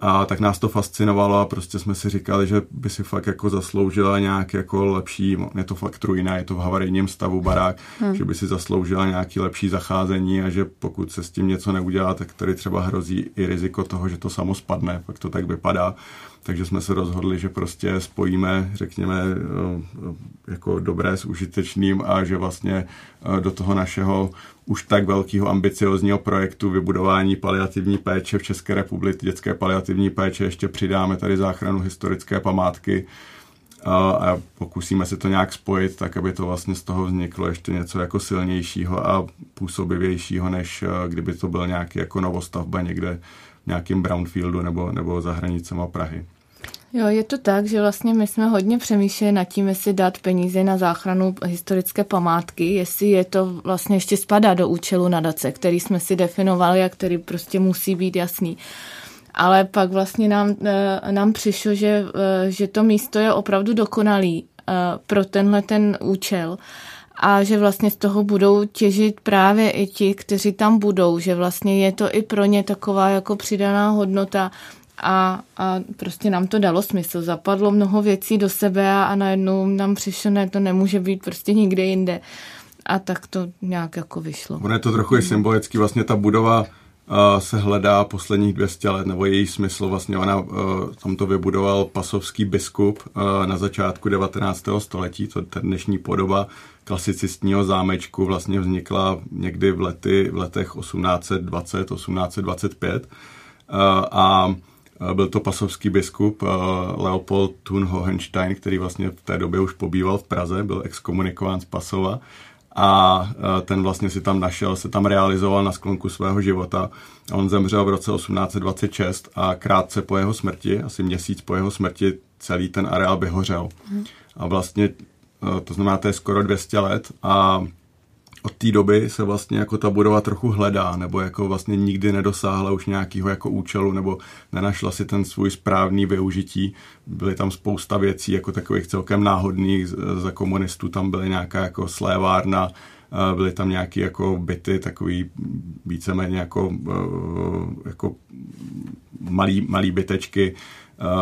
A tak nás to fascinovalo a prostě jsme si říkali, že by si fakt jako zasloužila nějak jako lepší, je to fakt ruina, je to v havarijním stavu barák, že by si zasloužila nějaké lepší zacházení a že pokud se s tím něco neudělá, tak tady třeba hrozí i riziko toho, že to samo spadne, pak to tak vypadá. Takže jsme se rozhodli, že prostě spojíme, řekněme, jako dobré s užitečným a že vlastně do toho našeho už tak velkého ambiciozního projektu vybudování paliativní péče v České republice, dětské paliativní péče, ještě přidáme tady záchranu historické památky a pokusíme se to nějak spojit, tak aby to vlastně z toho vzniklo ještě něco jako silnějšího a působivějšího, než kdyby to byl nějaký jako novostavba někde v nějakém brownfieldu nebo za hranicema Prahy. Jo, je to tak, že vlastně my jsme hodně přemýšleli nad tím, jestli dát peníze na záchranu historické památky, jestli je to vlastně ještě spadá do účelu nadace, který jsme si definovali a který prostě musí být jasný. Ale pak vlastně nám přišlo, že to místo je opravdu dokonalý pro tenhle ten účel. A že vlastně z toho budou těžit právě i ti, kteří tam budou, že vlastně je to i pro ně taková jako přidaná hodnota a prostě nám to dalo smysl. Zapadlo mnoho věcí do sebe a najednou nám přišlo, ne, to nemůže být prostě nikde jinde. A tak to nějak jako vyšlo. Ono je to trochu i symbolický, vlastně ta budova se hledá posledních 200 let, nebo její smysl vlastně tam to vybudoval pasovský biskup na začátku 19. století, to ta dnešní podoba klasicistního zámečku vlastně vznikla někdy v letech 1820, 1825 a byl to pasovský biskup Leopold Thun Hohenstein, který vlastně v té době už pobýval v Praze, byl exkomunikován z Pasova a ten vlastně se tam realizoval na sklonku svého života. On zemřel v roce 1826 a krátce po jeho smrti, asi měsíc po jeho smrti, celý ten areál vyhořel. A vlastně to znamená, to je skoro 200 let a od té doby se vlastně jako ta budova trochu hledá, nebo jako vlastně nikdy nedosáhla už nějakého jako účelu, nebo nenašla si ten svůj správný využití. Byly tam spousta věcí, jako takových celkem náhodných, za komunistů tam byla nějaká jako slévárna, byly tam nějaké jako byty, takový víceméně jako malý bytečky,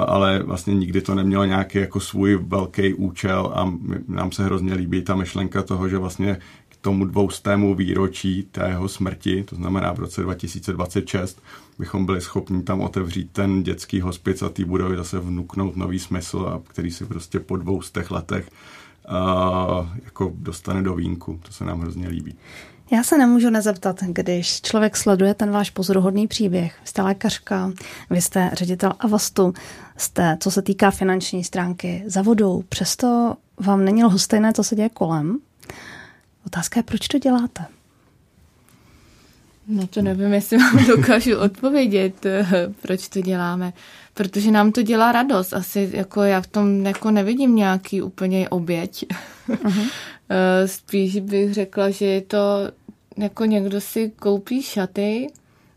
ale vlastně nikdy to nemělo nějaký jako svůj velký účel a nám se hrozně líbí ta myšlenka toho, že vlastně k tomu 200. výročí té jeho smrti, to znamená v roce 2026, bychom byli schopni tam otevřít ten dětský hospic a té budovy zase vnuknout nový smysl, a který si prostě po 200 letech jako dostane do vínku. To se nám hrozně líbí. Já se nemůžu nezeptat, když člověk sleduje ten váš pozoruhodný příběh. Jste lékařka, vy jste ředitel Avastu, jste, co se týká finanční stránky, za vodou. Přesto vám není lhostejné, co se děje kolem. Otázka je, proč to děláte? No to nevím, jestli vám dokážu odpovědět, proč to děláme. Protože nám to dělá radost. Asi jako já v tom jako nevidím nějaký úplně oběť. Uh-huh. Spíš bych řekla, že je to jako někdo si koupí šaty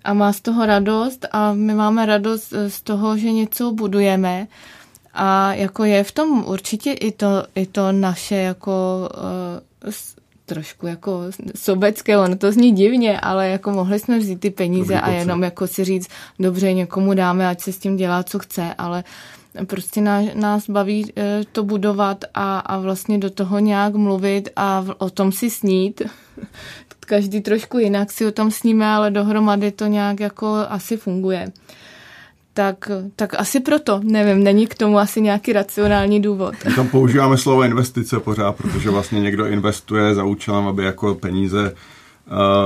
a má z toho radost a my máme radost z toho, že něco budujeme. A jako je v tom určitě i to naše jako trošku jako sobecké, ono to zní divně, ale jako mohli jsme vzít ty peníze a jenom jako si říct, dobře, někomu dáme, ať se s tím dělá, co chce, ale prostě nás baví to budovat a vlastně do toho nějak mluvit a o tom si snít. Každý trošku jinak si o tom sníme, ale dohromady to nějak jako asi funguje. Tak asi proto, nevím, není k tomu asi nějaký racionální důvod. My tam používáme slovo investice pořád, protože vlastně někdo investuje za účelem, aby jako peníze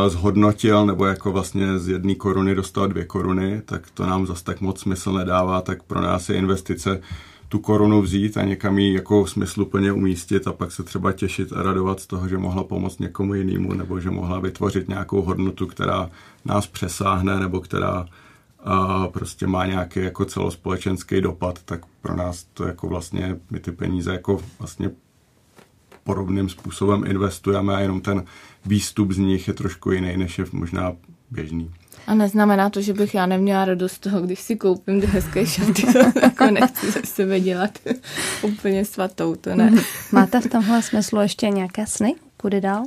zhodnotil, nebo jako vlastně z 1 koruny dostal 2 koruny, tak to nám zase tak moc smysl nedává, tak pro nás je investice tu korunu vzít a někam ji jako smysluplně umístit a pak se třeba těšit a radovat z toho, že mohla pomoct někomu jinému, nebo že mohla vytvořit nějakou hodnotu, která nás přesáhne, nebo která a prostě má nějaký jako celospolečenský dopad, tak pro nás to jako vlastně my ty peníze jako vlastně podobným způsobem investujeme a jenom ten výstup z nich je trošku jiný, než je možná běžný. A neznamená to, že bych já neměla radost z toho, když si koupím ty hezké šaty, to jako nechci ze sebe dělat úplně svatou, to ne. Máte v tomhle smyslu ještě nějaké sny? Kudy dál?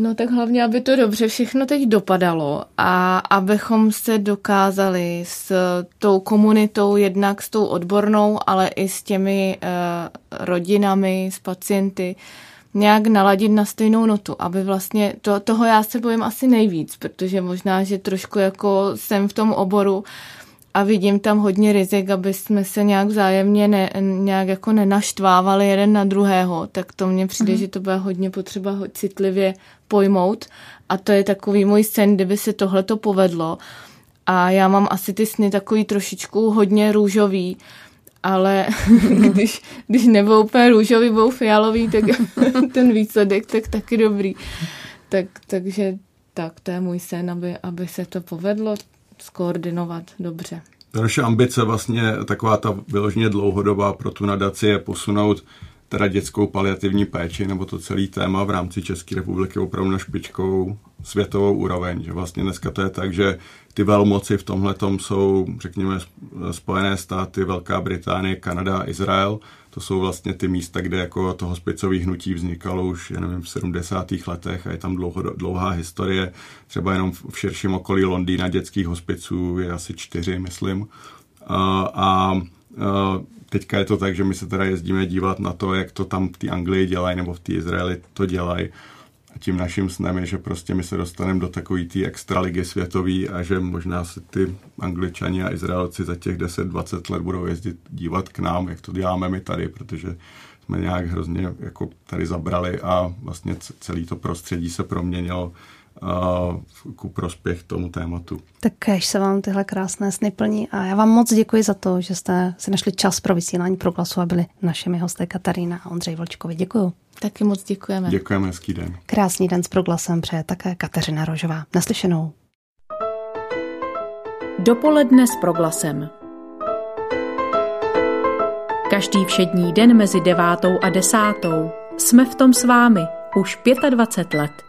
No tak hlavně, aby to dobře všechno teď dopadalo a abychom se dokázali s tou komunitou, jednak s tou odbornou, ale i s těmi rodinami, s pacienty, nějak naladit na stejnou notu, aby vlastně, toho já se bojím asi nejvíc, protože možná, že trošku jako jsem v tom oboru a vidím tam hodně rizik, aby jsme se nějak vzájemně nějak jako nenaštvávali jeden na druhého, tak to mně přijde, že to bude hodně potřeba citlivě pojmout a to je takový můj sen, kdyby se tohleto povedlo a já mám asi ty sny takový trošičku hodně růžový, ale když nebudou úplně růžový, budou fialový, tak ten výsledek tak taky dobrý. Takže to je můj sen, aby se to povedlo zkoordinovat dobře. Ta naše ambice vlastně, taková ta vyloženě dlouhodobá pro tu nadaci je posunout teda dětskou paliativní péči nebo to celý téma v rámci České republiky opravdu na špičkovou světovou úroveň. Že vlastně dneska to je tak, že ty velmoci v tomhletom jsou, řekněme, Spojené státy, Velká Británie, Kanada, Izrael. To jsou vlastně ty místa, kde jako to hospicové hnutí vznikalo už, já nevím, v 70. letech a je tam dlouhá historie. Třeba jenom v širším okolí Londýna dětských hospiců je asi 4, myslím. Teďka je to tak, že my se teda jezdíme dívat na to, jak to tam v té Anglii dělají nebo v té Izraeli to dělají. A tím naším snem je, že prostě my se dostaneme do takové té extraligy světové a že možná se ty Angličani a Izraelci za těch 10-20 let budou jezdit dívat k nám, jak to děláme my tady, protože jsme nějak hrozně jako tady zabrali a vlastně celé to prostředí se proměnilo ku prospěch tomu tématu. Tak kéž se vám tyhle krásné sny plní a já vám moc děkuji za to, že jste si našli čas pro vysílání Proglasu a byli našimi hosty Katarína a Ondřej Vlčkovi. Děkuju. Taky moc děkujeme. Děkujeme, hezký den. Krásný den s Proglasem přeje také Katarína Rožová. Naslyšenou. Dopoledne s Proglasem. Každý všední den mezi 9:00 a 10:00. Jsme v tom s vámi už 25 let.